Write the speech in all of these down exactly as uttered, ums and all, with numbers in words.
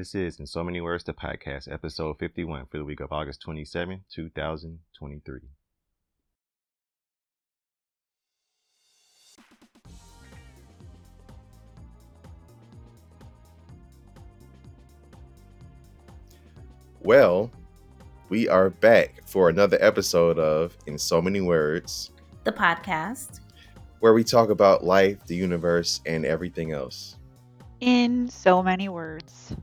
This is In So Many Words, the podcast, episode fifty-one for the week of August twenty-seventh, two thousand twenty-three. Well, we are back for another episode of In So Many Words, the podcast, where we talk about life, the universe, and everything else. In so many words.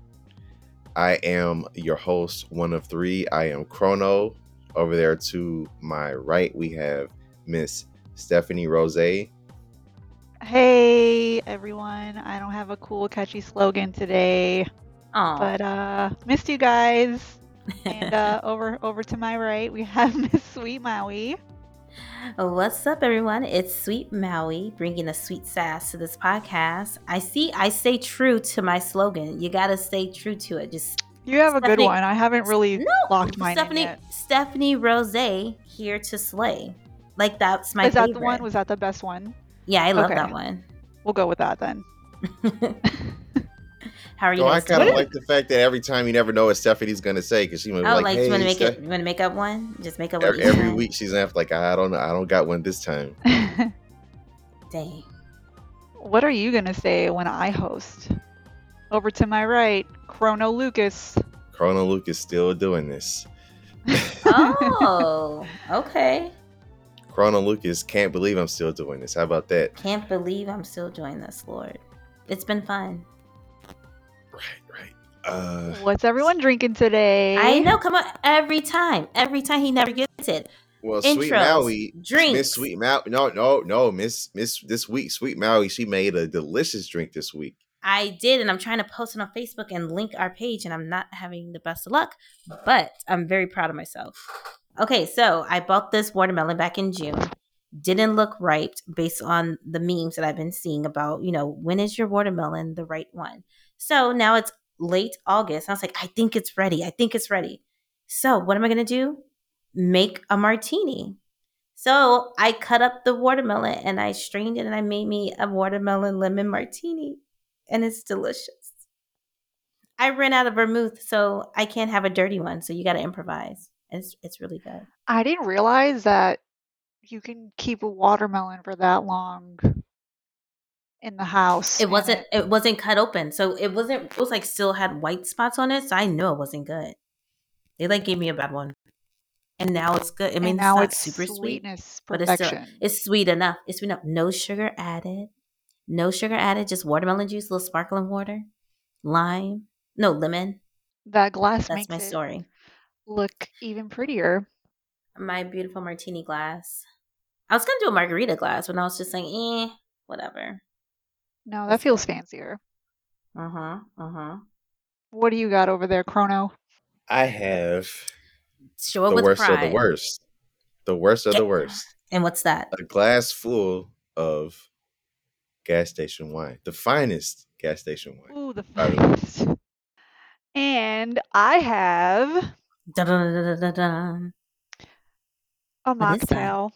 I am your host, one of three. I am Chrono. Over there to my right, we have Miss Stephanie Rosé. Hey, everyone. I don't have a cool, catchy slogan today. Aww. But uh, missed you guys. And uh, over over to my right, we have Miss Sweet Maui. What's up, everyone? It's Sweet Maui, bringing a sweet sass to this podcast. I see. I stay true to my slogan. You gotta stay true to it. Just you have Stephanie, a good one. I haven't really no, locked mine Stephanie, in yet. Stephanie Rosé, here to slay. Like that's my. Is favorite. That the one? Was that the best one? Yeah, I love okay. that one. We'll go with that then. How are you? No, I kind of like the fact that every time you never know what Stephanie's gonna say because she might be oh, like, like, "Hey, you want to make Steph- it? You want to make up one? Just make up every, one." Every week she's gonna have to like, "I don't know, I don't got one this time." Dang. What are you gonna say when I host? Over to my right, Chrono Lucas. Chrono Lucas still doing this. Oh, okay. Chrono Lucas can't believe I'm still doing this. How about that? Can't believe I'm still doing this, Lord. It's been fun. Right, right. Uh, What's everyone drinking today? I know. Come on, every time, every time he never gets it. Well, Intros, Sweet Maui, drinks. Miss Sweet Maui. No, no, no, Miss Miss. This week, Sweet Maui, she made a delicious drink this week. I did, and I'm trying to post it on Facebook and link our page, and I'm not having the best of luck, but I'm very proud of myself. Okay, so I bought this watermelon back in June. Didn't look ripe based on the memes that I've been seeing about, you know, when is your watermelon the right one? So now it's late August. I was like, I think it's ready. I think it's ready. So what am I going to do? Make a martini. So I cut up the watermelon and I strained it and I made me a watermelon lemon martini. And it's delicious. I ran out of vermouth, so I can't have a dirty one. So you got to improvise. It's it's really good. I didn't realize that you can keep a watermelon for that long in the house. It wasn't it wasn't cut open. So it wasn't it was like still had white spots on it. So I knew it wasn't good. They like gave me a bad one. And now it's good. I mean and now it's, it's super sweet. But it's still, it's sweet enough. It's sweet enough. No sugar added. No sugar added, just watermelon juice, a little sparkling water, lime, no lemon. That glass That's makes my story. Look even prettier. My beautiful martini glass. I was gonna do a margarita glass when I was just like, eh, whatever. No, that feels fancier. Uh-huh, uh-huh. What do you got over there, Chrono? I have sure, the worst pride. of the worst. The worst of the worst. And what's that? A glass full of gas station wine. The finest gas station wine. Ooh, the finest. Probably. And I have dun-dun-dun-dun-dun. a mocktail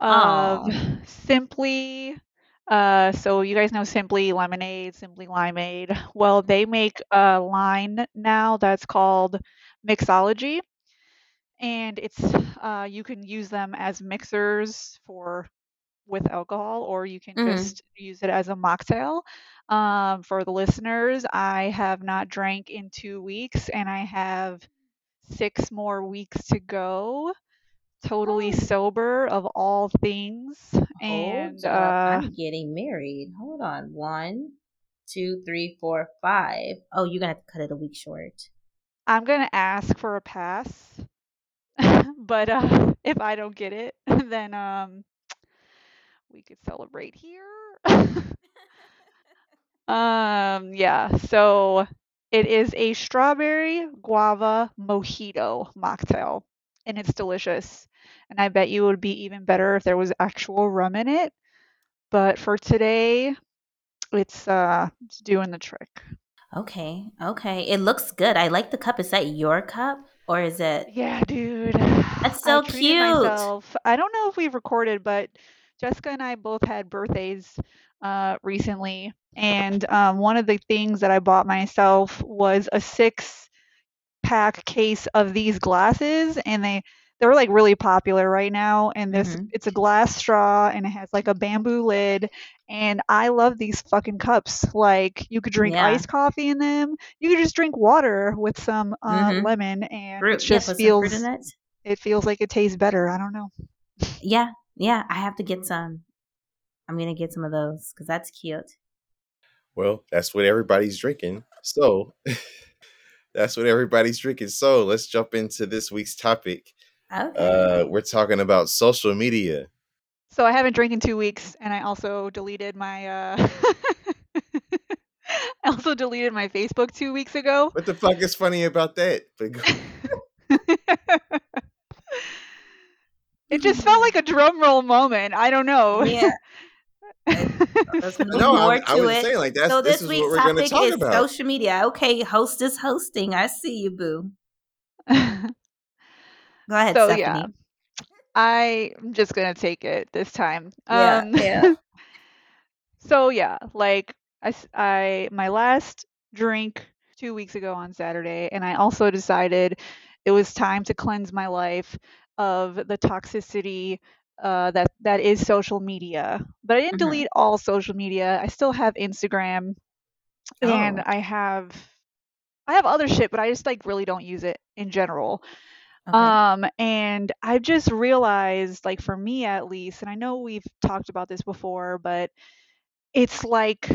of Aww. Simply... Uh, so you guys know Simply Lemonade, Simply Limeade. Well, they make a line now that's called Mixology, and it's uh, you can use them as mixers for with alcohol, or you can mm-hmm. just use it as a mocktail. Um, for the listeners, I have not drank in two weeks, and I have six more weeks to go. Totally sober of all things, and uh, I'm getting married. Hold on, one, two, three, four, five. Oh, you're gonna have to cut it a week short. I'm gonna ask for a pass, but uh, if I don't get it, then um, we could celebrate here. um, yeah. So it is a strawberry guava mojito mocktail, and it's delicious. And I bet you it would be even better if there was actual rum in it. But for today, it's uh, it's doing the trick. Okay, okay. It looks good. I like the cup. Is that your cup or is it? Yeah, dude. That's so I cute. Myself. I don't know if we've recorded, but Jessica and I both had birthdays uh, recently. And um, one of the things that I bought myself was a six pack case of these glasses, and they they're like really popular right now. And this mm-hmm. it's a glass straw and it has like a bamboo lid. And I love these fucking cups. Like you could drink yeah. iced coffee in them. You could just drink water with some uh, mm-hmm. lemon, and fruit. It just yeah, feels it feels like it tastes better. I don't know. Yeah, yeah. I have to get some. I'm gonna get some of those because that's cute. Well, that's what everybody's drinking. So that's what everybody's drinking. So let's jump into this week's topic. Okay. Uh, we're talking about social media. So I haven't drank in two weeks, and I also deleted my uh, I also deleted my Facebook two weeks ago. What the fuck is funny about that? It just felt like a drum roll moment. I don't know. Yeah. No, I, I was saying like that's so this, this week's is what we're going to talk about. Social media. Okay, host is hosting. I see you, boo. Go ahead, so, Stephanie. Yeah. I'm just going to take it this time. Yeah. Um, yeah. So yeah, like I, I my last drink two weeks ago on Saturday, and I also decided it was time to cleanse my life of the toxicity uh that that is social media. But I didn't mm-hmm. delete all social media. I still have Instagram oh. and I have I have other shit, but I just like really don't use it in general. Okay. Um and I've just realized, like for me at least, and I know we've talked about this before, but it's like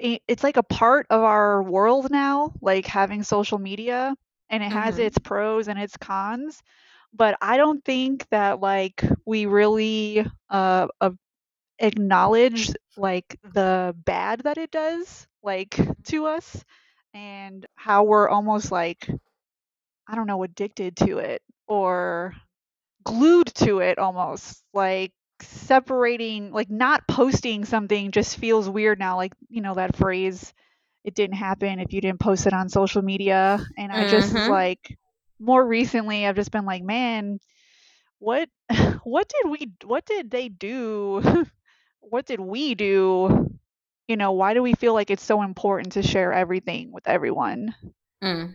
it, it's like a part of our world now, like having social media, and it mm-hmm. has its pros and its cons. But I don't think that like we really uh, uh, acknowledge like the bad that it does like to us, and how we're almost like, I don't know, addicted to it or glued to it almost. Like separating, like not posting something just feels weird now. Like, you know, that phrase, it didn't happen if you didn't post it on social media. And I just mm-hmm. like... more recently, I've just been like, man, what, what did we, what did they do? What did we do? You know, why do we feel like it's so important to share everything with everyone? Mm.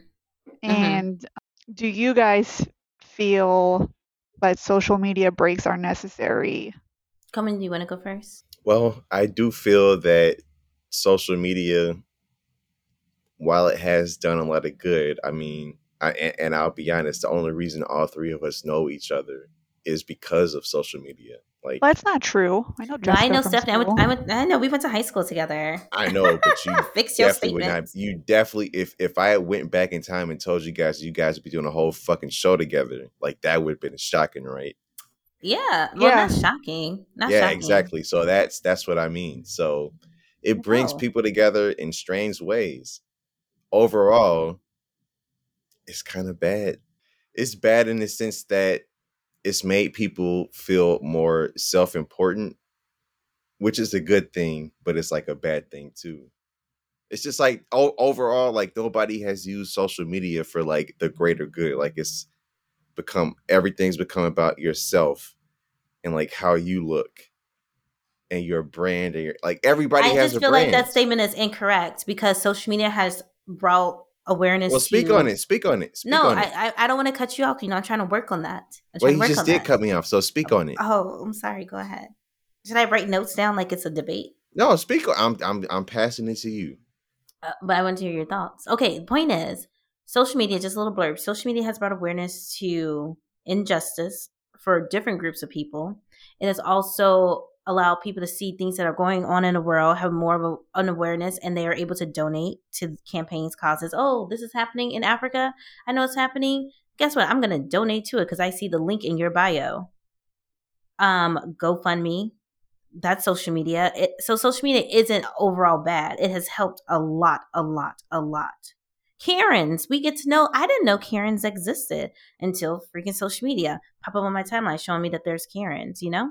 And mm-hmm. do you guys feel that social media breaks are necessary? Coleman, do you want to go first? Well, I do feel that social media, while it has done a lot of good, I mean, I, and I'll be honest, the only reason all three of us know each other is because of social media. Like, well, that's not true. I know. No, I know Stephanie. I, went, I, went, I know we went to high school together. I know, but you fix your statement. You definitely, if if I went back in time and told you guys, you guys would be doing a whole fucking show together. Like that would have been shocking, right? Yeah. Well, yeah. Not shocking. Not yeah, shocking. Exactly. So that's that's what I mean. So it brings oh. people together in strange ways. Overall, it's kind of bad. It's bad in the sense that it's made people feel more self-important, which is a good thing, but it's like a bad thing too. It's just like o- overall, like nobody has used social media for like the greater good. Like it's become, everything's become about yourself and like how you look and your brand. And your, like everybody I has a brand. I just feel like that statement is incorrect because social media has brought awareness. Well, speak to... on it. Speak on it. Speak no, on it. I I don't want to cut you off. You know, I'm trying to work on that. I'm well, you just did that. Cut me off. So speak oh, on it. Oh, I'm sorry. Go ahead. Should I write notes down like it's a debate? No, speak. On, I'm I'm I'm passing it to you. Uh, but I want to hear your thoughts. Okay. The point is, social media. Just a little blurb. Social media has brought awareness to injustice for different groups of people. It has also allowed people to see things that are going on in the world, have more of a, an awareness, and they are able to donate to campaigns, causes. Oh, this is happening in Africa. I know it's happening. Guess what? I'm going to donate to it because I see the link in your bio. Um, GoFundMe. That's social media. It, so social media isn't overall bad. It has helped a lot, a lot, a lot. Karens. We get to know. I didn't know Karens existed until freaking social media pop up on my timeline showing me that there's Karens, you know?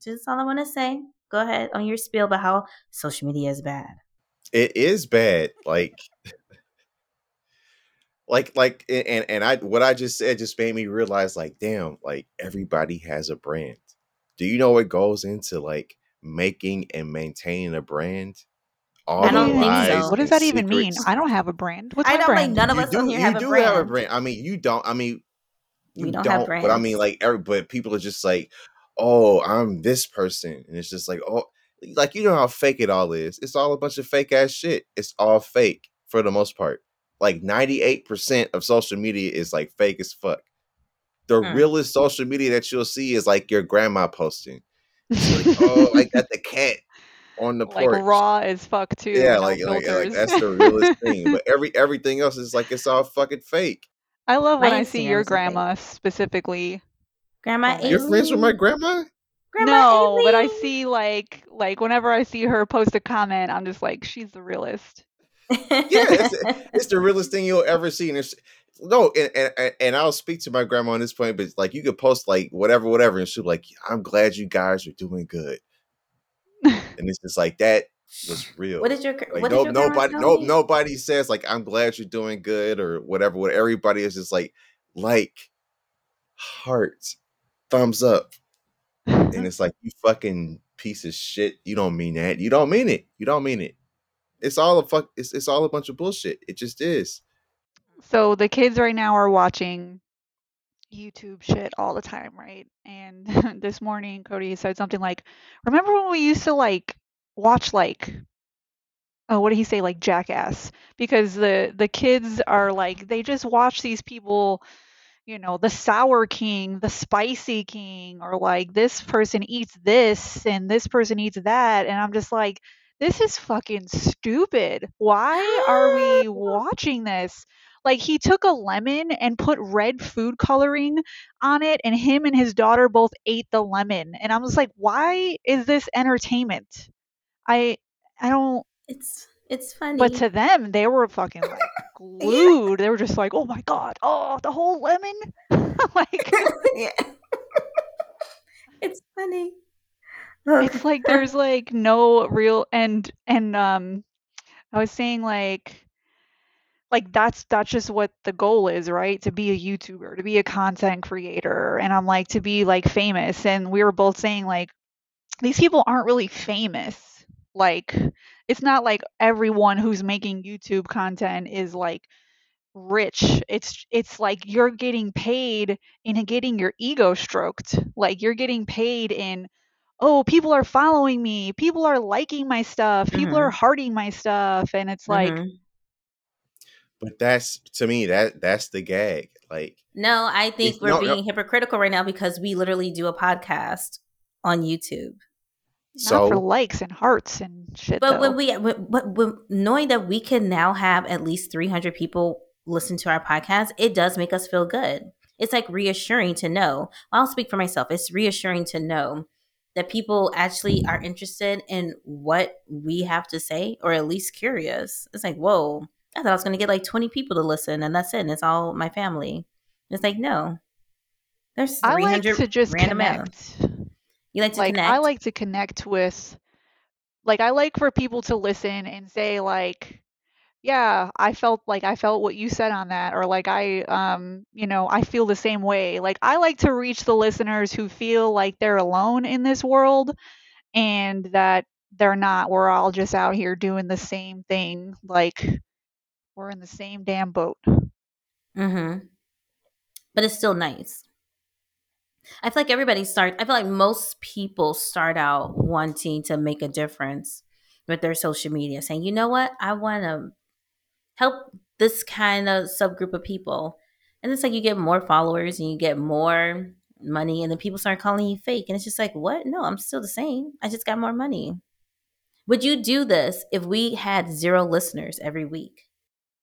Just all I want to say. Go ahead on your spiel about how social media is bad. It is bad. Like, like, like, and, and I, what I just said just made me realize like, damn, like everybody has a brand. Do you know what goes into like making and maintaining a brand? All I don't think so. What does that even mean? I don't have a brand. What's I don't brand? Like none of us do, on here have a brand. You do have a brand. I mean, you don't. I mean, you we don't, don't have brands. But I mean, like, every, but people are just like, oh, I'm this person. And it's just like, oh, like, you know how fake it all is. It's all a bunch of fake ass shit. It's all fake for the most part. Like ninety-eight percent of social media is like fake as fuck. The hmm. realest social media that you'll see is like your grandma posting. It's like, oh, I got the cat on the porch. Like raw as fuck too. Yeah, like, like, like that's the realest thing. But every everything else is like, it's all fucking fake. I love when I, I see your grandma fake. Specifically. Grandma You're Aisley. Friends with my grandma? Grandma No, Aisley. But I see like like whenever I see her post a comment, I'm just like, she's the realest. Yeah, it's, it's the realest thing you'll ever see. And it's, no, and, and and I'll speak to my grandma on this point, but like you could post like whatever, whatever, and she'll be like, I'm glad you guys are doing good. And it's just like, that was real. What did your, like, what no, did your nobody no, nobody says like, I'm glad you're doing good or whatever. What everybody is just like, like heart, thumbs up. And it's like, you fucking piece of shit. You don't mean that. You don't mean it. You don't mean it. It's all a fuck. It's, it's all a bunch of bullshit. It just is. So the kids right now are watching YouTube shit all the time, right? And this morning, Cody said something like, remember when we used to like watch like, oh, what did he say? Like Jackass. Because the, the kids are like, they just watch these people, you know, the sour king, the spicy king, or like this person eats this and this person eats that. And I'm just like, this is fucking stupid. Why are we watching this? Like, he took a lemon and put red food coloring on it, and him and his daughter both ate the lemon. And I was like, why is this entertainment? I I don't... It's it's funny. But to them, they were fucking like glued. Yeah. They were just like, oh my God, oh, the whole lemon? Like, yeah. It's funny. It's like there's like no real and and um I was saying like like that's that's just what the goal is, right? To be a YouTuber, to be a content creator, and I'm like, to be like famous. And we were both saying like, these people aren't really famous. Like, it's not like everyone who's making YouTube content is like rich. It's it's like you're getting paid in getting your ego stroked. Like, you're getting paid in, oh, people are following me, people are liking my stuff, people mm-hmm. are hearting my stuff. And it's like, mm-hmm. but that's, to me, that that's the gag. Like, no, I think we're no, being no. hypocritical right now, because we literally do a podcast on YouTube. So, not for likes and hearts and shit. But though. when we, when, when, knowing that we can now have at least three hundred people listen to our podcast, it does make us feel good. It's like reassuring to know. I'll speak for myself. It's reassuring to know that people actually are interested in what we have to say, or at least curious. It's like, whoa, I thought I was going to get like twenty people to listen, and that's it, and it's all my family. And it's like, no. There's I like to just connect. You like to like, connect? I like to connect with, like, I like for people to listen and say like, yeah, I felt like I felt what you said on that, or like I, um, you know, I feel the same way. Like, I like to reach the listeners who feel like they're alone in this world, and that they're not. We're all just out here doing the same thing. Like, we're in the same damn boat. Mm-hmm. But it's still nice. I feel like everybody starts. I feel like most people start out wanting to make a difference with their social media, saying, you know what, I want to help this kind of subgroup of people. And it's like, you get more followers and you get more money, and then people start calling you fake. And it's just like, what? No, I'm still the same. I just got more money. Would you do this if we had zero listeners every week?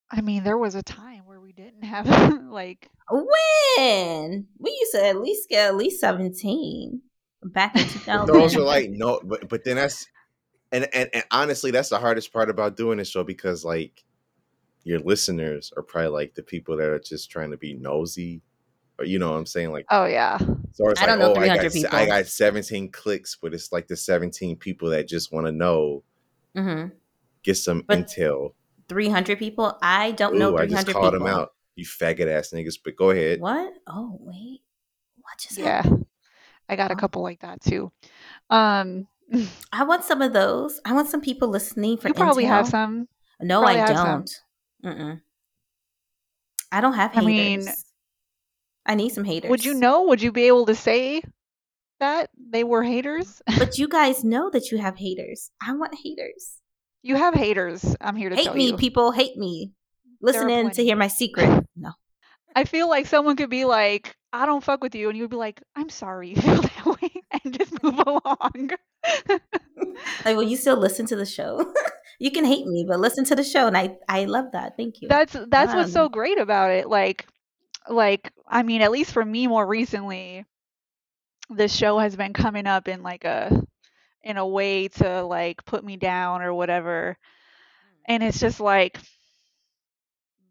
I mean, there was a time where we didn't have like, when we used to at least get at least seventeen back in two thousand. Those are like, no, but, but then that's, and, and and honestly, that's the hardest part about doing this show, because like, your listeners are probably like the people that are just trying to be nosy, or, you know what I'm saying? Like, oh yeah. So it's I like, don't know, oh, I got, people. I got seventeen clicks, but it's like the seventeen people that just want to know, mm-hmm. get some but intel. three hundred people? I don't Ooh, know three hundred people. I just called people. Them out, you faggot ass niggas, but go ahead. What? Oh, wait. What just yeah. happened? I got a couple like that too. Um, I want some of those. I want some people listening for. You probably intel. Have some. No, probably I don't. Mm-mm. I don't have haters. I mean, I need some haters. Would you know? Would you be able to say that they were haters? But you guys know that you have haters. I want haters. You have haters. I'm here to hate tell me, you. Hate me, people. Hate me. Listen in to hear my secret. No. I feel like someone could be like, I don't fuck with you. And you would be like, I'm sorry you feel that way. And just move along. Like, will you still listen to the show? You can hate me, but listen to the show. And I, I love that. Thank you. That's that's um, what's so great about it. Like, like, I mean, at least for me more recently, this show has been coming up in like a, in a way to like put me down or whatever. And it's just like,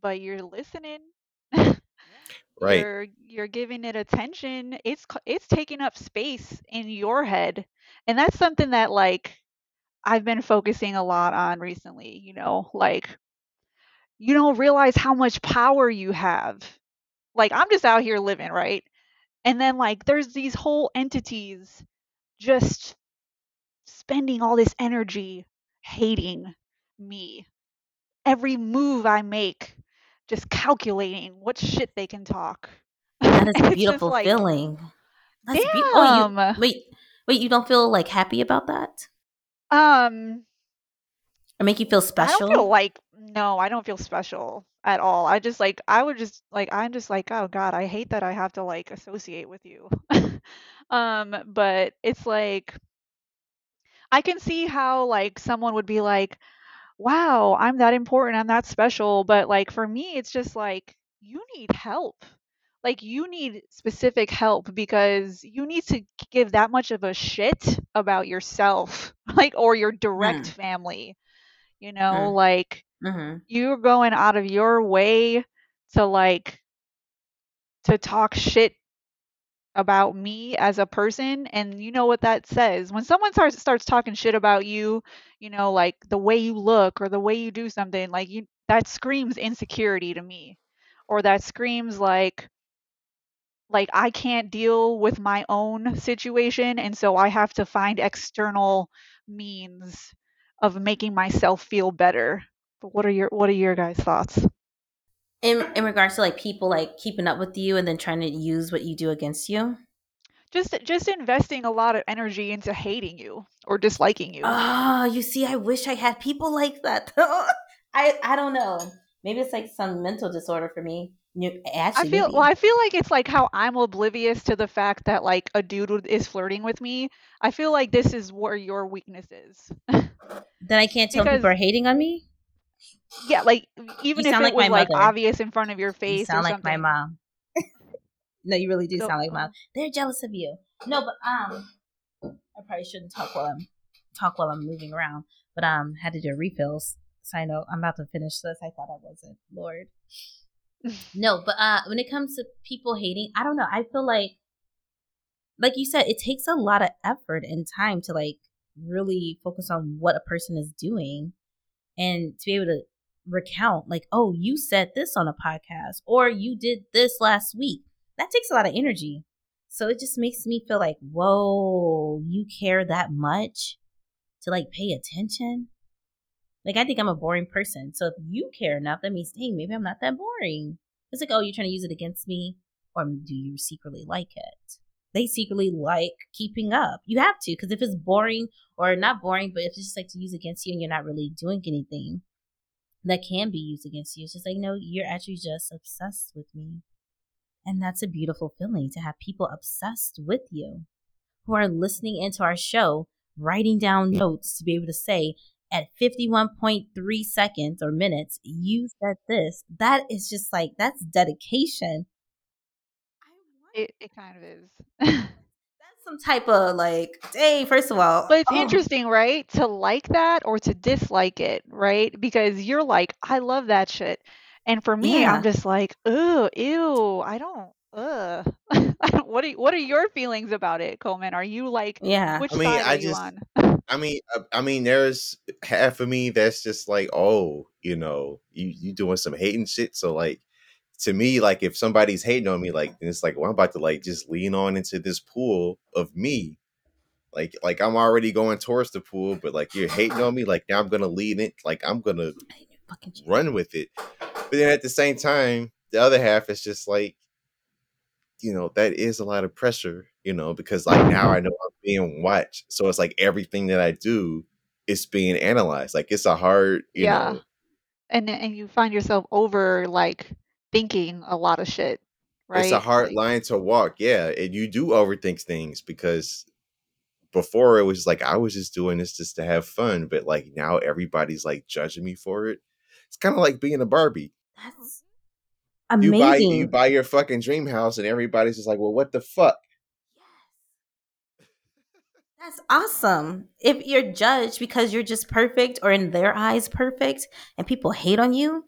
but you're listening. Right. You're, you're giving it attention. It's it's taking up space in your head. And that's something that like I've been focusing a lot on recently, you know, like you don't realize how much power you have. Like I'm just out here living, right? And then like there's these whole entities just spending all this energy hating me. Every move I make, just calculating what shit they can talk. That is a beautiful like, feeling. That's damn. Be- oh, you, wait, wait, you don't feel like happy about that? Um, it make you feel special? I don't feel like, no, I don't feel special at all. I just like, I would just like, I'm just like, oh God, I hate that I have to like associate with you. um, but it's like, I can see how like someone would be like, wow, I'm that important, I'm that special. But like for me, it's just like, you need help. Like you need specific help because you need to give that much of a shit about yourself, like, or your direct mm. family, you know, mm. like mm-hmm. you're going out of your way to like, to talk shit about me as a person. And you know what that says when someone starts starts talking shit about you, you know, like the way you look or the way you do something, like you, that screams insecurity to me, or that screams like like I can't deal with my own situation, and so I have to find external means of making myself feel better. But what are your what are your guys' thoughts In in regards to like people like keeping up with you and then trying to use what you do against you? Just just investing a lot of energy into hating you or disliking you. Oh, you see, I wish I had people like that. I, I don't know. Maybe it's like some mental disorder for me. Actually, I feel maybe. Well, I feel like it's like how I'm oblivious to the fact that like a dude is flirting with me. I feel like this is where your weakness is. Then I can't tell because people are hating on me? Yeah, like even if it like was like mother. Obvious in front of your face, you sound or something. Like my mom. No, you really do so, sound like mom. They're jealous of you. No, but um, I probably shouldn't talk while I'm talk while I'm moving around. But um, had to do refills. So I know I'm about to finish this. I thought I wasn't. Lord. No, but uh, when it comes to people hating, I don't know. I feel like, like you said, it takes a lot of effort and time to like really focus on what a person is doing. And to be able to recount like, oh, you said this on a podcast or you did this last week. That takes a lot of energy. So it just makes me feel like, whoa, you care that much to like pay attention? Like, I think I'm a boring person. So if you care enough, that means, hey, maybe I'm not that boring. It's like, oh, you're trying to use it against me? Or do you secretly like it? They secretly like keeping up. You have to, because if it's boring or not boring, but if it's just like to use against you and you're not really doing anything that can be used against you, it's just like, no, you're actually just obsessed with me. And that's a beautiful feeling to have people obsessed with you who are listening into our show, writing down notes to be able to say at fifty-one point three seconds or minutes, you said this. That is just like, that's dedication. It, it kind of is. That's some type of like, hey, first of all. But it's oh. interesting, right? To like that or to dislike it, right? Because you're like, I love that shit. And for me, yeah. I'm just like, ooh, ew, I don't, ugh. what, are, what are your feelings about it, Coleman? Are you like, yeah. which I mean, side I are just, you on? I mean, I, I mean, there's half of me that's just like, oh, you know, you, you doing some hating shit. So like, to me, like if somebody's hating on me, like, and it's like, well, I'm about to like just lean on into this pool of me, Like, like I'm already going towards the pool, but like you're hating on me. Like now I'm gonna lead it. Like I'm gonna run with it. But then at the same time, the other half is just like, you know, that is a lot of pressure. You know, because like now I know I'm being watched. So it's like everything that I do is being analyzed. Like it's a hard, you yeah. know. And and you find yourself over like thinking a lot of shit, right? It's a hard like, line to walk. Yeah, and you do overthink things because before it was like I was just doing this just to have fun, but like now everybody's like judging me for it. It's kind of like being a Barbie. That's amazing. You buy, you buy your fucking dream house, and everybody's just like, "Well, what the fuck." That's awesome. If you're judged because you're just perfect or in their eyes perfect and people hate on you,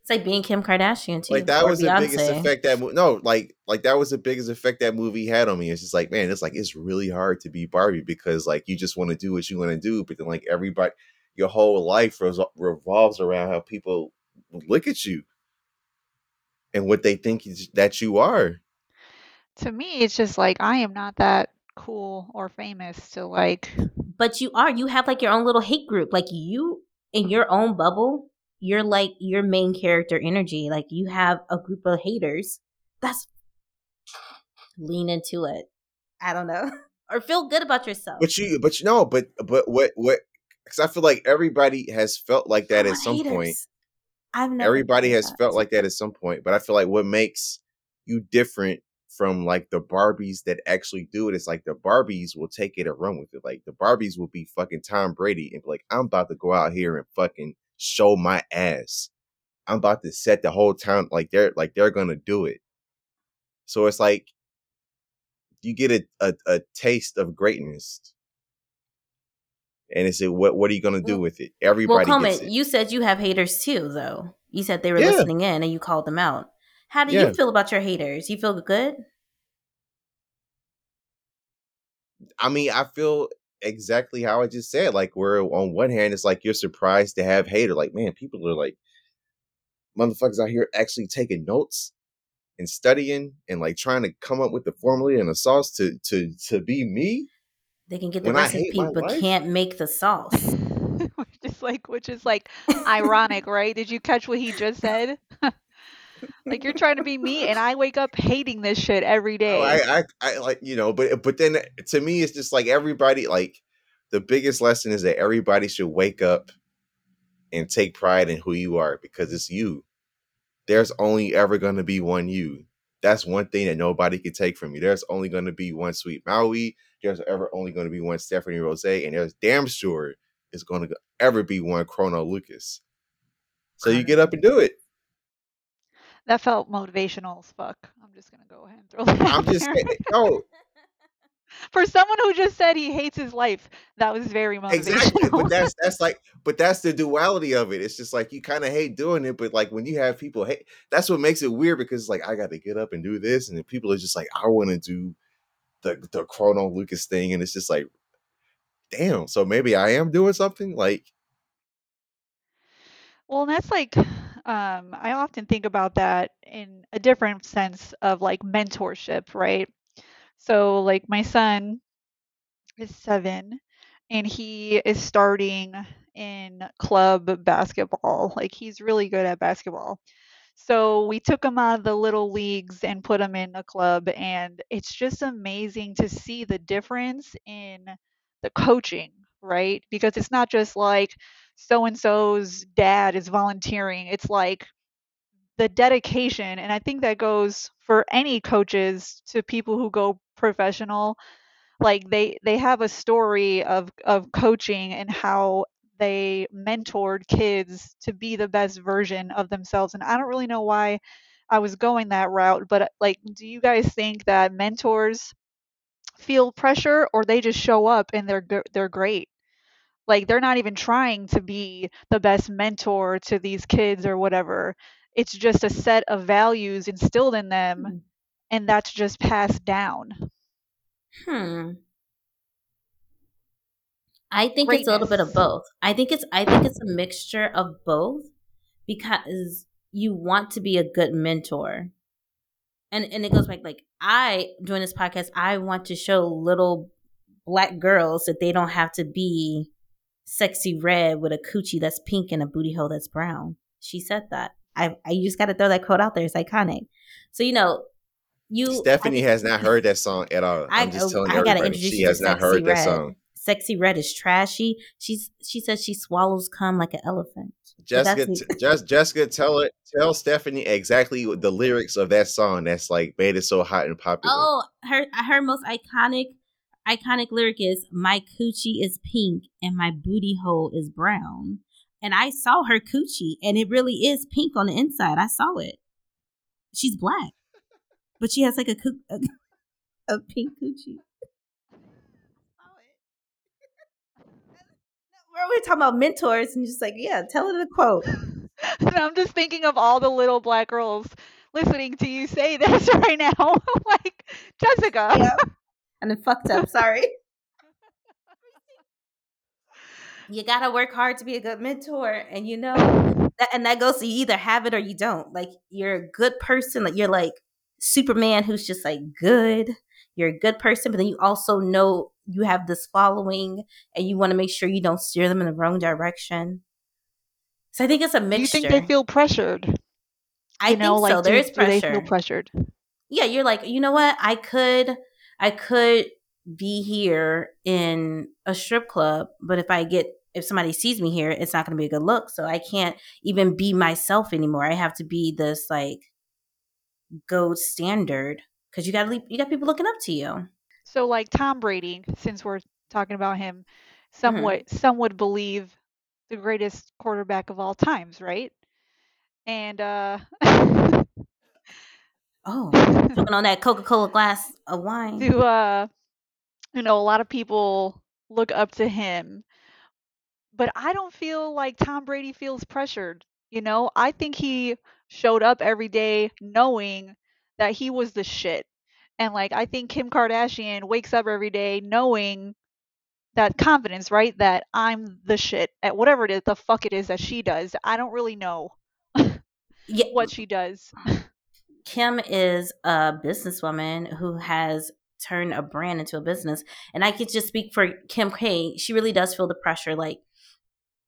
it's like being Kim Kardashian too. Like that was Beyonce. The biggest effect that mo- no, like like that was the biggest effect that movie had on me. It's just like, man, it's like it's really hard to be Barbie because like you just want to do what you want to do, but then like everybody, your whole life re- revolves around how people look at you and what they think is, that you are. To me, it's just like I am not that cool or famous to like, but you are. You have like your own little hate group. Like you in your own bubble, you're like your main character energy. Like you have a group of haters. That's lean into it. I don't know, or feel good about yourself. But you, but you know, but but what what? Because I feel like everybody has felt like that at some haters. point. I've never everybody has that. felt like that at some point. But I feel like what makes you different from like the Barbies that actually do it, it's like the Barbies will take it and run with it. Like the Barbies will be fucking Tom Brady and be like, I'm about to go out here and fucking show my ass. I'm about to set the whole town like they're like they're gonna do it. So it's like you get a a, a taste of greatness, and it's like, what what are you gonna do well, with it? Everybody. Well, comment. You said you have haters too, though. You said they were yeah. listening in, and you called them out. How do yeah. you feel about your haters? You feel good? I mean, I feel exactly how I just said. Like, where on one hand, it's like you're surprised to have haters. Like, man, people are like, motherfuckers out here actually taking notes and studying and like trying to come up with the formula and the sauce to to to be me. They can get the recipe, but life? can't make the sauce. which is like, which is like ironic, right? Did you catch what he just said? Like you're trying to be me, and I wake up hating this shit every day. I, I, I, like you know, but but then to me, it's just like everybody. Like the biggest lesson is that everybody should wake up and take pride in who you are because it's you. There's only ever going to be one you. That's one thing that nobody can take from you. There's only going to be one Sweet Maui. There's ever only going to be one Stephanie Rosé, and there's damn sure is going to ever be one Chrono Lucas. So you get up and do it. That felt motivational as fuck. I'm just going to go ahead and throw that I'm just saying, no. For someone who just said he hates his life, that was very motivational. Exactly, but that's that's like, but that's the duality of it. It's just like you kind of hate doing it, but like when you have people hate, that's what makes it weird because it's like I got to get up and do this, and then people are just like, I want to do the the Chrono Lucas thing, and it's just like, damn. So maybe I am doing something like. Well, that's like. Um, I often think about that in a different sense of like mentorship, right? So like my son is seven and he is starting in club basketball. Like he's really good at basketball. So we took him out of the little leagues and put him in a club. And it's just amazing to see the difference in the coaching, right? Because it's not just like, so-and-so's dad is volunteering. It's like the dedication. And I think that goes for any coaches to people who go professional. Like they, they have a story of, of coaching and how they mentored kids to be the best version of themselves. And I don't really know why I was going that route, but like, do you guys think that mentors feel pressure or they just show up and they're, they're great? Like they're not even trying to be the best mentor to these kids or whatever. It's just a set of values instilled in them, and that's just passed down. Hmm. I think Greatness. It's a little bit of both. I think it's I think it's a mixture of both because you want to be a good mentor. And and it goes back like I doing this podcast, I want to show little black girls that they don't have to be sexy red with a coochie that's pink and a booty hole that's brown. She said that. I I just got to throw that quote out there. It's iconic. So, you know, you Stephanie I, has not heard that song at all. I, I'm just telling I, everybody I she has not heard red. that song. Sexy Red is trashy. She's she says she swallows cum like an elephant. Jessica, t- just Jessica, tell it, tell Stephanie exactly what the lyrics of that song. That's like made it so hot and popular. Oh, her her most iconic iconic lyric is "My coochie is pink and my booty hole is brown." And I saw her coochie, and it really is pink on the inside. I saw it. She's black, but she has like a coo- a, a pink coochie. We're talking about mentors, and you're just like, yeah, tell her the quote. I'm just thinking of all the little black girls listening to you say this right now. Like, Jessica. Yep. And it fucked up. Sorry. You got to work hard to be a good mentor. And, you know, that, and that goes to you either have it or you don't. Like, you're a good person. Like, you're like Superman who's just like good. You're a good person, but then you also know you have this following and you want to make sure you don't steer them in the wrong direction. So I think it's a mixture. Do you think they feel pressured? I you know, think like, so. Do, there is pressure. Do they feel pressured? Yeah, you're like, you know what? I could, I could be here in a strip club, but if I get, if somebody sees me here, it's not going to be a good look. So I can't even be myself anymore. I have to be this like gold standard. Because you got you got people looking up to you. So like Tom Brady, since we're talking about him, somewhat mm-hmm. some would believe the greatest quarterback of all times, right? And uh oh, looking on that Coca-Cola glass of wine. To uh, you know, a lot of people look up to him, but I don't feel like Tom Brady feels pressured. You know, I think he showed up every day knowing that he was the shit. And like, I think Kim Kardashian wakes up every day knowing that confidence, right? That I'm the shit at whatever it is, the fuck it is that she does. I don't really know yeah. what she does. Kim is a businesswoman who has turned a brand into a business. And I could just speak for Kim K. She really does feel the pressure. Like,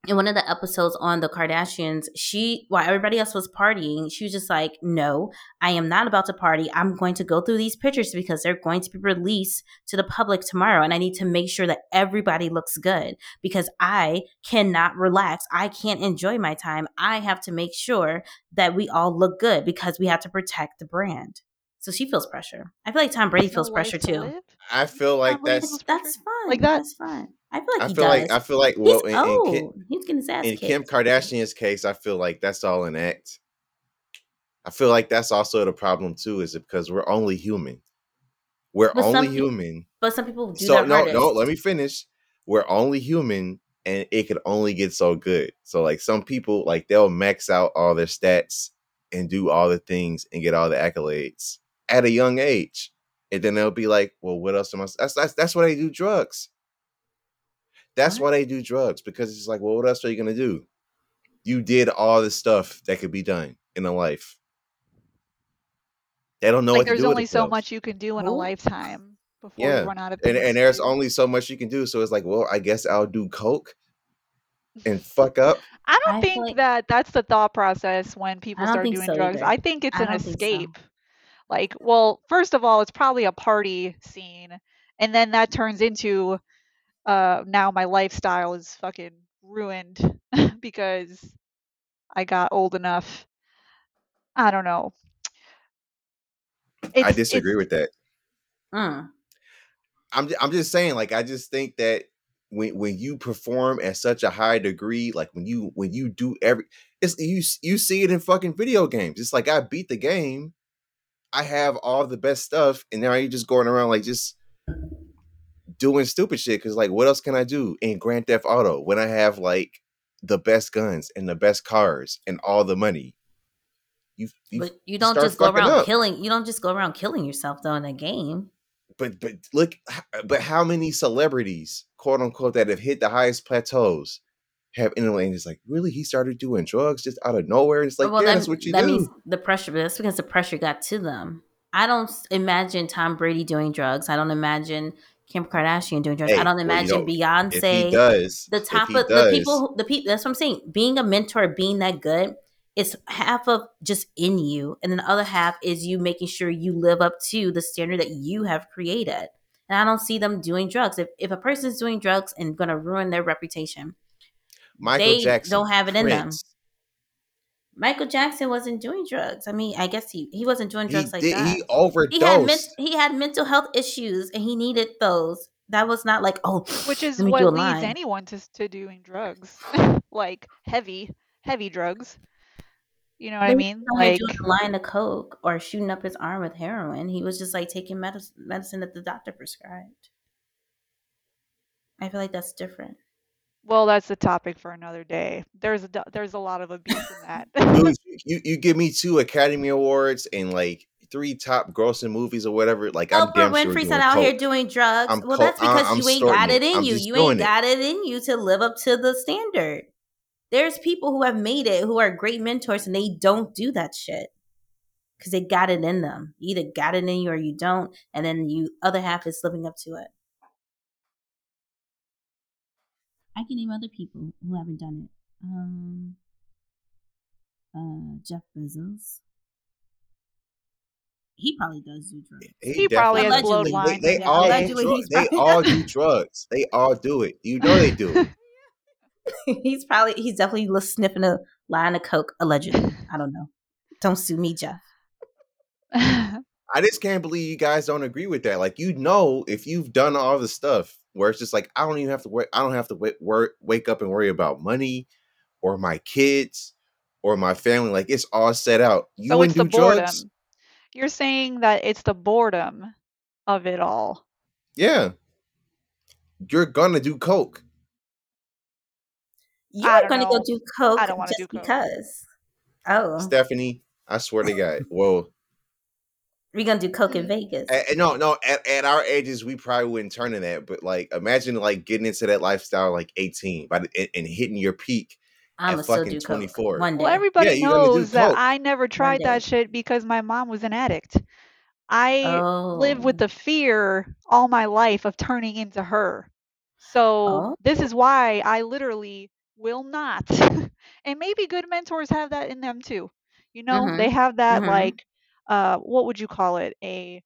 in one of the episodes on the Kardashians, she, while everybody else was partying, she was just like, no, I am not about to party. I'm going to go through these pictures because they're going to be released to the public tomorrow. And I need to make sure that everybody looks good because I cannot relax. I can't enjoy my time. I have to make sure that we all look good because we have to protect the brand. So she feels pressure. I feel like Tom Brady feels pressure to too. Live. I feel like that's that's fun. Like that. That's fun. I feel like I he feel does. like I feel like well he's in, old. In, Kim, he's getting his ass in kicked. Kim Kardashian's case, I feel like that's all an act. I feel like that's also the problem too, is it because we're only human. We're but only some, human. But some people do so, that. So no, hardest. no, let me finish. We're only human, and it could only get so good. So like some people, like they'll max out all their stats and do all the things and get all the accolades at a young age, and then they'll be like, "Well, what else am I?" That's that's that's why they do drugs. That's why they do drugs, because it's like, well, what else are you going to do? You did all the stuff that could be done in a life. They don't know like what to do with themselves. There's only so much you can do in a lifetime before yeah. you run out of things. And, and there's only so much you can do. So it's like, well, I guess I'll do coke and fuck up. I don't I think like, that that's the thought process when people start doing so drugs. Either. I think it's I an escape. So. Like, well, first of all, it's probably a party scene. And then that turns into... Uh, now my lifestyle is fucking ruined because I got old enough. I don't know. It's, I disagree with that. Mm. I'm I'm just saying, like, I just think that when when you perform at such a high degree, like when you when you do every, it's you you see it in fucking video games. It's like I beat the game, I have all the best stuff, and now you're just going around like just. Doing stupid shit because like what else can I do in Grand Theft Auto when I have like the best guns and the best cars and all the money? You, you but you don't just go around up. killing. You don't just go around killing yourself though in a game. But but look, but how many celebrities, quote unquote, that have hit the highest plateaus have in the lane? It's like really he started doing drugs just out of nowhere. It's like well, yeah, that, that's what you that do. That means the pressure. But that's because the pressure got to them. I don't imagine Tom Brady doing drugs. I don't imagine. Kim Kardashian doing drugs. Hey, I don't imagine well, you know, Beyonce. Does, the top of does. the people, who, the people. That's what I'm saying. Being a mentor, being that good, it's half of just in you, and then the other half is you making sure you live up to the standard that you have created. And I don't see them doing drugs. If if a person is doing drugs and going to ruin their reputation, Michael they Jackson, don't have it in Prince. them. Michael Jackson wasn't doing drugs. I mean, I guess he, he wasn't doing drugs he like did, that. He overdosed. He had, men- he had mental health issues, and he needed those. That was not like, oh, which is what leads line. anyone to to doing drugs, like heavy, heavy drugs. You know what I mean? Like doing a line of coke or shooting up his arm with heroin. He was just like taking medicine, medicine that the doctor prescribed. I feel like that's different. Well, that's a topic for another day. There's a, there's a lot of abuse in that. Dude, you you give me two Academy Awards and like three top grossing movies or whatever. Like Oprah I'm damn Winfrey's sure out coke. here doing drugs. I'm well, coke. that's because I'm you ain't got it in it. you. You ain't it. got it in you to live up to the standard. There's people who have made it who are great mentors and they don't do that shit because they got it in them. You either got it in you or you don't, and then you other half is living up to it. I can name other people who haven't done it. Um, uh, Jeff Bezos. He probably does do drugs. He, he probably has blown wine. They, they, all do, dr- they all do drugs. They all do it. You know they do it. he's probably, he's definitely sniffing a line of coke, allegedly. I don't know. Don't sue me, Jeff. I just can't believe you guys don't agree with that. Like, you know, if you've done all the stuff, where it's just like, I don't even have to work. I don't have to wait, work, wake up and worry about money or my kids or my family. Like, it's all set out. You so wouldn't do drugs. You're saying that it's the boredom of it all. Yeah. You're going to do coke. You're going to go do coke I don't just do coke. because. Oh. Stephanie, I swear to God. Whoa. We're going to do coke in Vegas. Uh, no, no. At, at our ages, we probably wouldn't turn to that. But like, imagine like getting into that lifestyle like eighteen by the, and hitting your peak I'm at fucking twenty-four. One day. Well, everybody yeah, knows that I never tried that shit because my mom was an addict. I oh. lived with the fear all my life of turning into her. So oh. this is why I literally will not. And maybe good mentors have that in them too. You know, mm-hmm. they have that mm-hmm. like, Uh, what would you call it? A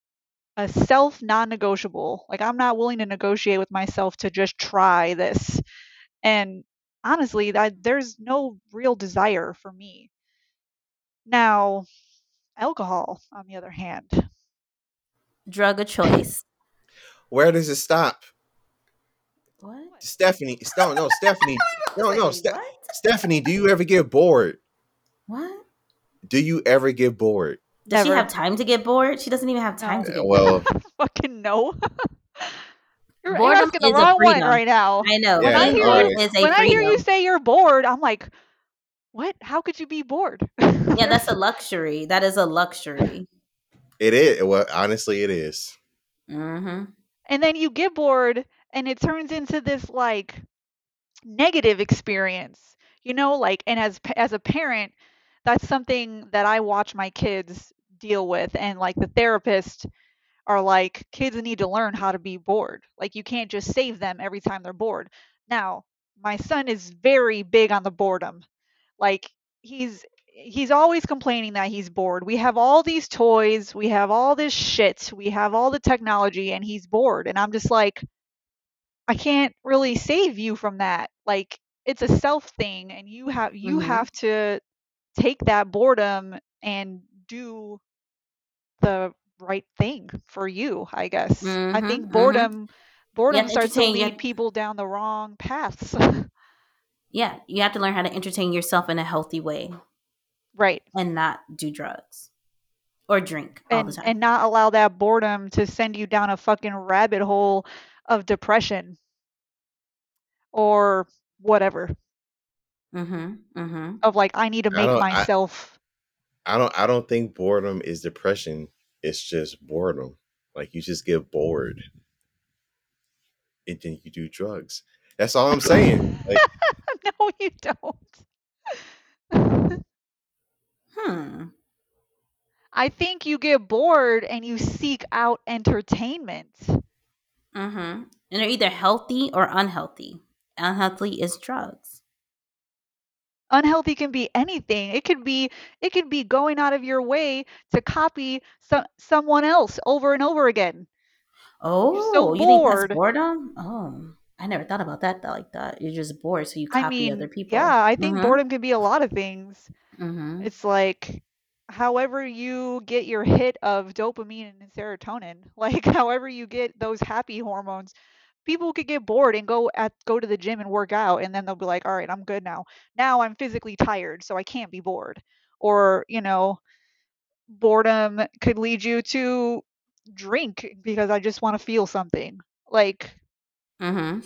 a self non-negotiable. Like, I'm not willing to negotiate with myself to just try this. And honestly, that there's no real desire for me. Now, alcohol, on the other hand, drug of choice. Where does it stop? What? Stephanie, no, no, Stephanie, no, no, Ste- Stephanie. Do you ever get bored? What? Do you ever get bored? Does Never. she have time to get bored? She doesn't even have time no. to get well, bored. Fucking no. You're, you're asking the wrong one right now. I know. Yeah, when I hear, right. is a when I hear you say you're bored, I'm like, what? How could you be bored? Yeah, that's a luxury. That is a luxury. It is. Well, honestly, it is. Mm-hmm. And then you get bored, and it turns into this like negative experience, you know, like, and as as a parent, that's something that I watch my kids deal with, and like the therapists are like, kids need to learn how to be bored. Like, you can't just save them every time they're bored. Now, my son is very big on the boredom. Like, he's he's always complaining that he's bored. We have all these toys, we have all this shit, we have all the technology, and he's bored. And I'm just like, I can't really save you from that. Like, it's a self thing, and you have you mm-hmm. have to take that boredom and do the right thing for you, I guess. Mm-hmm, I think boredom mm-hmm. boredom starts to lead have... people down the wrong paths. Yeah, you have to learn how to entertain yourself in a healthy way. Right. And not do drugs or drink all and, the time. And not allow that boredom to send you down a fucking rabbit hole of depression or whatever. Mm-hmm, mm-hmm. Of like, I need to make I myself. I, I don't. I don't think boredom is depression. It's just boredom. Like, you just get bored, and then you do drugs. That's all I'm saying. Like, no, you don't. hmm. I think you get bored and you seek out entertainment. Mm-hmm. And they're either healthy or unhealthy. Unhealthy is drugs. Unhealthy can be anything. It could be it could be going out of your way to copy so- someone else over and over again. Oh, you're so you think that's bored. boredom? Oh, I never thought about that like that. You're just bored, so you copy I mean, other people. Yeah, I think mm-hmm. boredom can be a lot of things. Mm-hmm. It's like however you get your hit of dopamine and serotonin, like however you get those happy hormones. People could get bored and go at go to the gym and work out, and then they'll be like, all right, I'm good now. Now I'm physically tired, so I can't be bored. Or, you know, boredom could lead you to drink because I just want to feel something. Like, mm-hmm.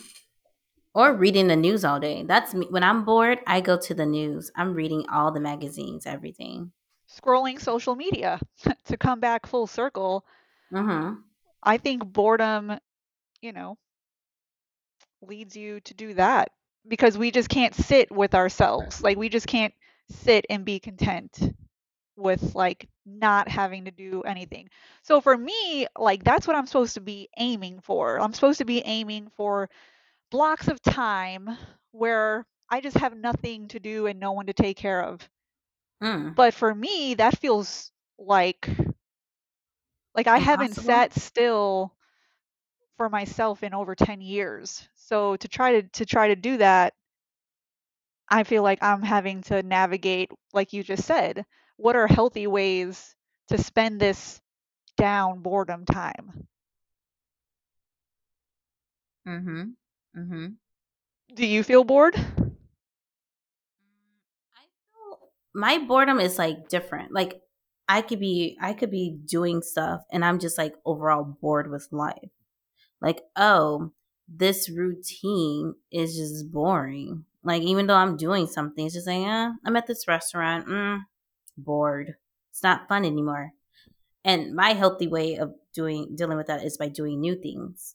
Or reading the news all day. That's me. When I'm bored, I go to the news. I'm reading all the magazines, everything. Scrolling social media to come back full circle. Mm-hmm. I think boredom, you know, leads you to do that because we just can't sit with ourselves. Like we just can't sit and be content with like not having to do anything. So for me, like that's what I'm supposed to be aiming for. I'm supposed to be aiming for blocks of time where I just have nothing to do and no one to take care of. Mm. But for me, that feels like like I Impossible. haven't sat still for myself in over ten years. So to try to to try to do that, I feel like I'm having to navigate, like you just said, what are healthy ways to spend this down boredom time? Mm-hmm. Mm-hmm. Do you feel bored? I feel my boredom is like different. Like I could be I could be doing stuff and I'm just like overall bored with life. Like, oh, this routine is just boring. Like, even though I'm doing something, it's just like, eh, I'm at this restaurant, mm, bored. It's not fun anymore. And my healthy way of doing dealing with that is by doing new things,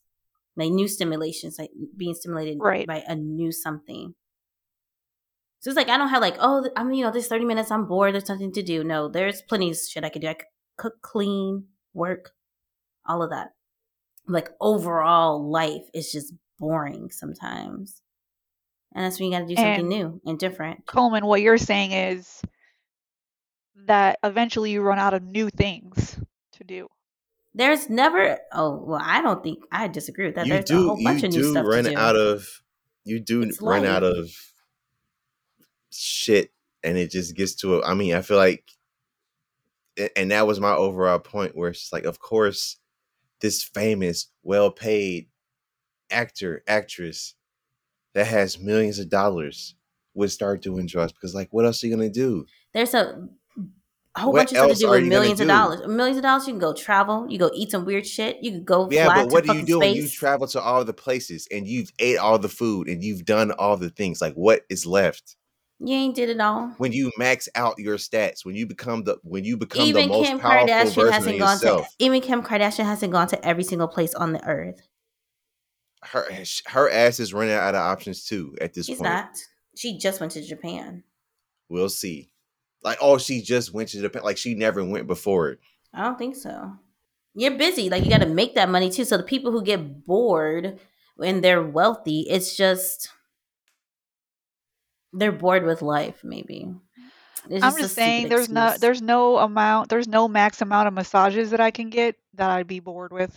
like new stimulations, like being stimulated right. by a new something. So it's like I don't have like, oh, I'm you know, there's thirty minutes, I'm bored, there's nothing to do. No, there's plenty of shit I could do. I could cook, clean, work, all of that. Like overall life is just boring sometimes. And that's when you got to do something and new and different. Coleman, what you're saying is that eventually you run out of new things to do. There's never, oh, well, I don't think, I disagree with that. You There's do, a whole bunch of new stuff to do. Out of, you do run out of shit and it just gets to, a, I mean, I feel like, and that was my overall point where it's just like, of course, this famous, well-paid actor, actress that has millions of dollars would start doing drugs because, like, what else are you going to do? There's a whole what bunch of stuff to do with millions of do? dollars. Millions of dollars, you can go travel. You go eat some weird shit. You can go yeah, fly to fucking space. Yeah, but what do you do space. when you travel to all the places and you've ate all the food and you've done all the things? Like, what is left? You ain't did it all. When you max out your stats, when you become the when you become even the most Kim powerful Kardashian version hasn't of yourself. Gone to, even Kim Kardashian hasn't gone to every single place on the earth. Her her ass is running out of options too at this She's point. She's not. She just went to Japan. We'll see. Like, oh, she just went to Japan. Like, she never went before it. I don't think so. You're busy. Like, you got to make that money too. So the people who get bored when they're wealthy, it's just... they're bored with life, maybe. It's I'm just, just saying there's no, there's no amount, there's no max amount of massages that I can get that I'd be bored with.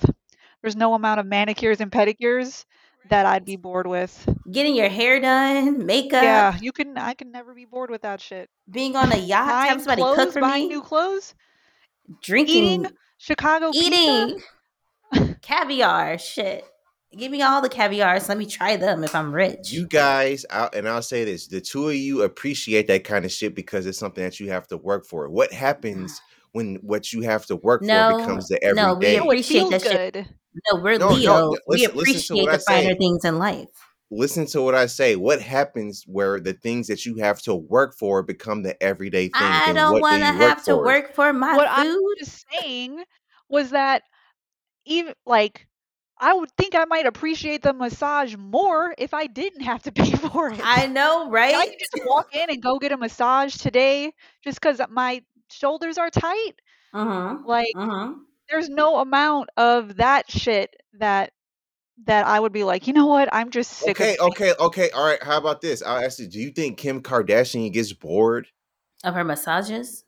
There's no amount of manicures and pedicures that I'd be bored with. Getting your hair done, makeup. Yeah, you can. I can never be bored with that shit. Being on a yacht, buying have somebody clothes, cook for buying me. New clothes. Drinking. Eating Chicago Eating. Pizza. Caviar, shit. Give me all the caviars. So let me try them if I'm rich. You guys, I'll, and I'll say this, the two of you appreciate that kind of shit because it's something that you have to work for. What happens when what you have to work no, for becomes the everyday? No, we appreciate that good. shit. No, we're no, Leo. No, listen, we appreciate the finer things in life. Listen to what I say. What happens where the things that you have to work for become the everyday thing? I don't want do to have to work for my what food. What I was saying was that even like, I would think I might appreciate the massage more if I didn't have to pay for it. I know, right? I can just walk in and go get a massage today just because my shoulders are tight. Uh-huh. Like, uh-huh. There's no amount of that shit that that I would be like, you know what? I'm just sick okay, of Okay, okay, okay. All right. How about this? I'll ask you, do you think Kim Kardashian gets bored? Of her massages?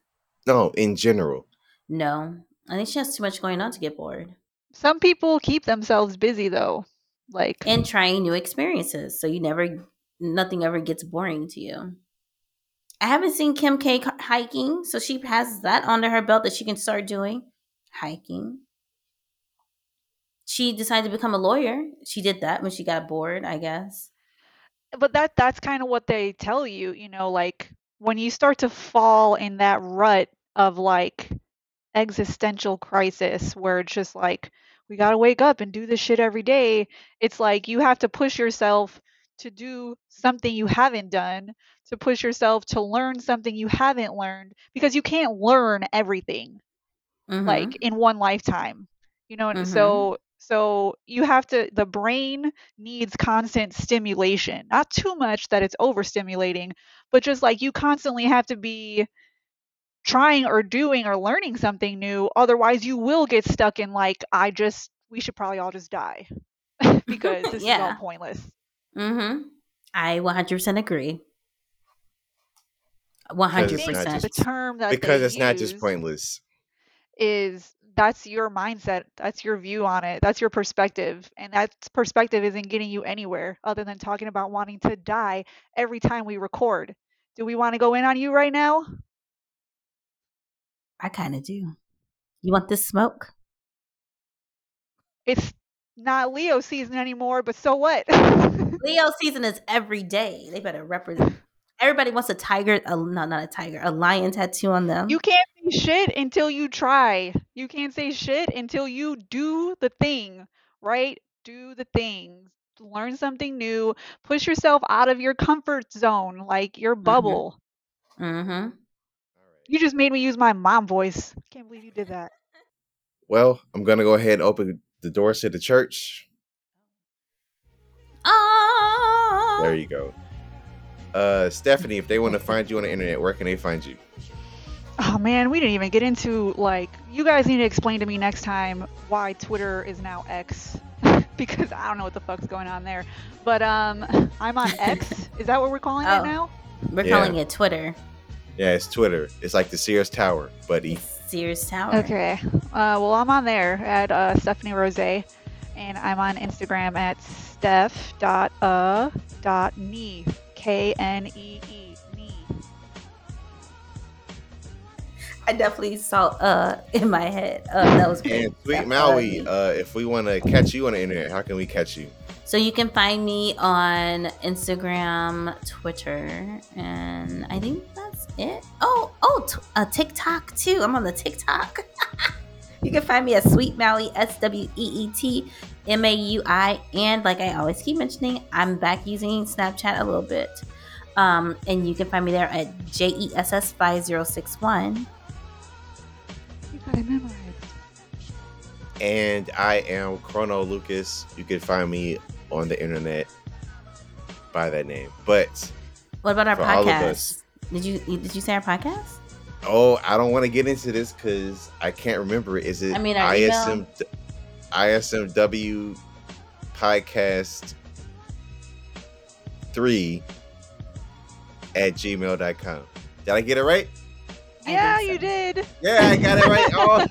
No, in general. No. I think she has too much going on to get bored. Some people keep themselves busy, though. Like and trying new experiences. So you never, nothing ever gets boring to you. I haven't seen Kim K hiking, so she has that under her belt that she can start doing. Hiking. She decided to become a lawyer. She did that when she got bored, I guess. But that that's kind of what they tell you, you know, like when you start to fall in that rut of like existential crisis where it's just like, we got to wake up and do this shit every day. It's like you have to push yourself to do something you haven't done, to push yourself to learn something you haven't learned, because you can't learn everything mm-hmm. like in one lifetime, you know? Mm-hmm. So, so you have to, the brain needs constant stimulation, not too much that it's overstimulating, but just like you constantly have to be trying or doing or learning something new. Otherwise you will get stuck in like, I just, we should probably all just die because this yeah. is all pointless. Mm-hmm. I one hundred percent agree. one hundred percent. The term that because it's not just pointless. Is that's your mindset. That's your view on it. That's your perspective. And that perspective isn't getting you anywhere other than talking about wanting to die every time we record. Do we want to go in on you right now? I kind of do. You want this smoke? It's not Leo season anymore, but so what? Leo season is every day. They better represent. Everybody wants a tiger, a, no, not a tiger, a lion tattoo on them. You can't say shit until you try. You can't say shit until you do the thing, right? Do the thing. Learn something new. Push yourself out of your comfort zone, like your bubble. Mm-hmm. Mm-hmm. You just made me use my mom voice. I can't believe you did that. Well, I'm going to go ahead and open the doors to the church. Oh! There you go. Uh, Stephanie, if they want to find you on the internet, where can they find you? Oh man, we didn't even get into like, you guys need to explain to me next time why Twitter is now X because I don't know what the fuck's going on there. But um, I'm on X. Is that what we're calling oh, it now? We're yeah. calling it Twitter. Yeah, it's Twitter. It's like the Sears Tower, buddy. It's Sears Tower. Okay. Uh, well, I'm on there at uh, Stephanie Rosé, and I'm on Instagram at steph dot uh dot me. K N E E. I definitely saw uh in my head. Uh, that was great. And Sweet Maui, uh, if we want to catch you on the internet, how can we catch you? So you can find me on Instagram, Twitter, and I think that's it. Oh, oh, t- uh, TikTok too. I'm on the TikTok. You can find me at Sweet Maui, S W E E T M A U I. And like I always keep mentioning, I'm back using Snapchat a little bit. Um, and you can find me there at J E S S five zero six one. You got it memorized. And I am Chrono Lucas. You can find me on the internet by that name. But what about our podcast? Us, did you did you say our podcast? Oh, I don't want to get into this because I can't remember. Is it I mean, I S M, I S M W podcast three at gmail dot com? Did I get it right? Yeah, so. You did. Yeah, I got it right. Oh.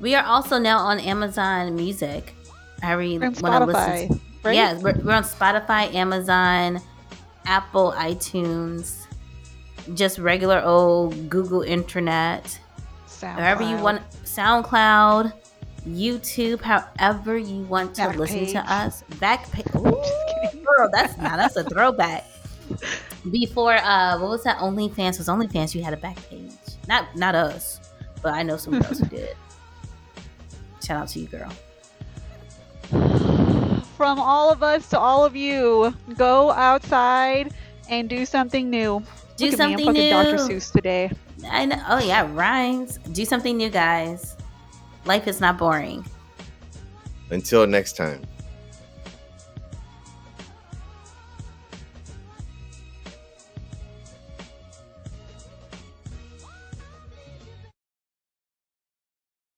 We are also now on Amazon Music. I read really when I listen. To, right? Yeah, we're, we're on Spotify, Amazon, Apple, iTunes, just regular old Google internet, SoundCloud. Wherever you want, SoundCloud, YouTube, however you want to back listen page. To us. Back page. Girl, that's not that's a throwback. Before uh, what was that? OnlyFans was OnlyFans. You had a back page, not not us, but I know some girls who did. Shout out to you, girl. From all of us to all of you, go outside and do something new. Do Look something at me, I'm fucking new. Doctor Seuss today. I know. Oh yeah, rhymes. Do something new, guys. Life is not boring. Until next time.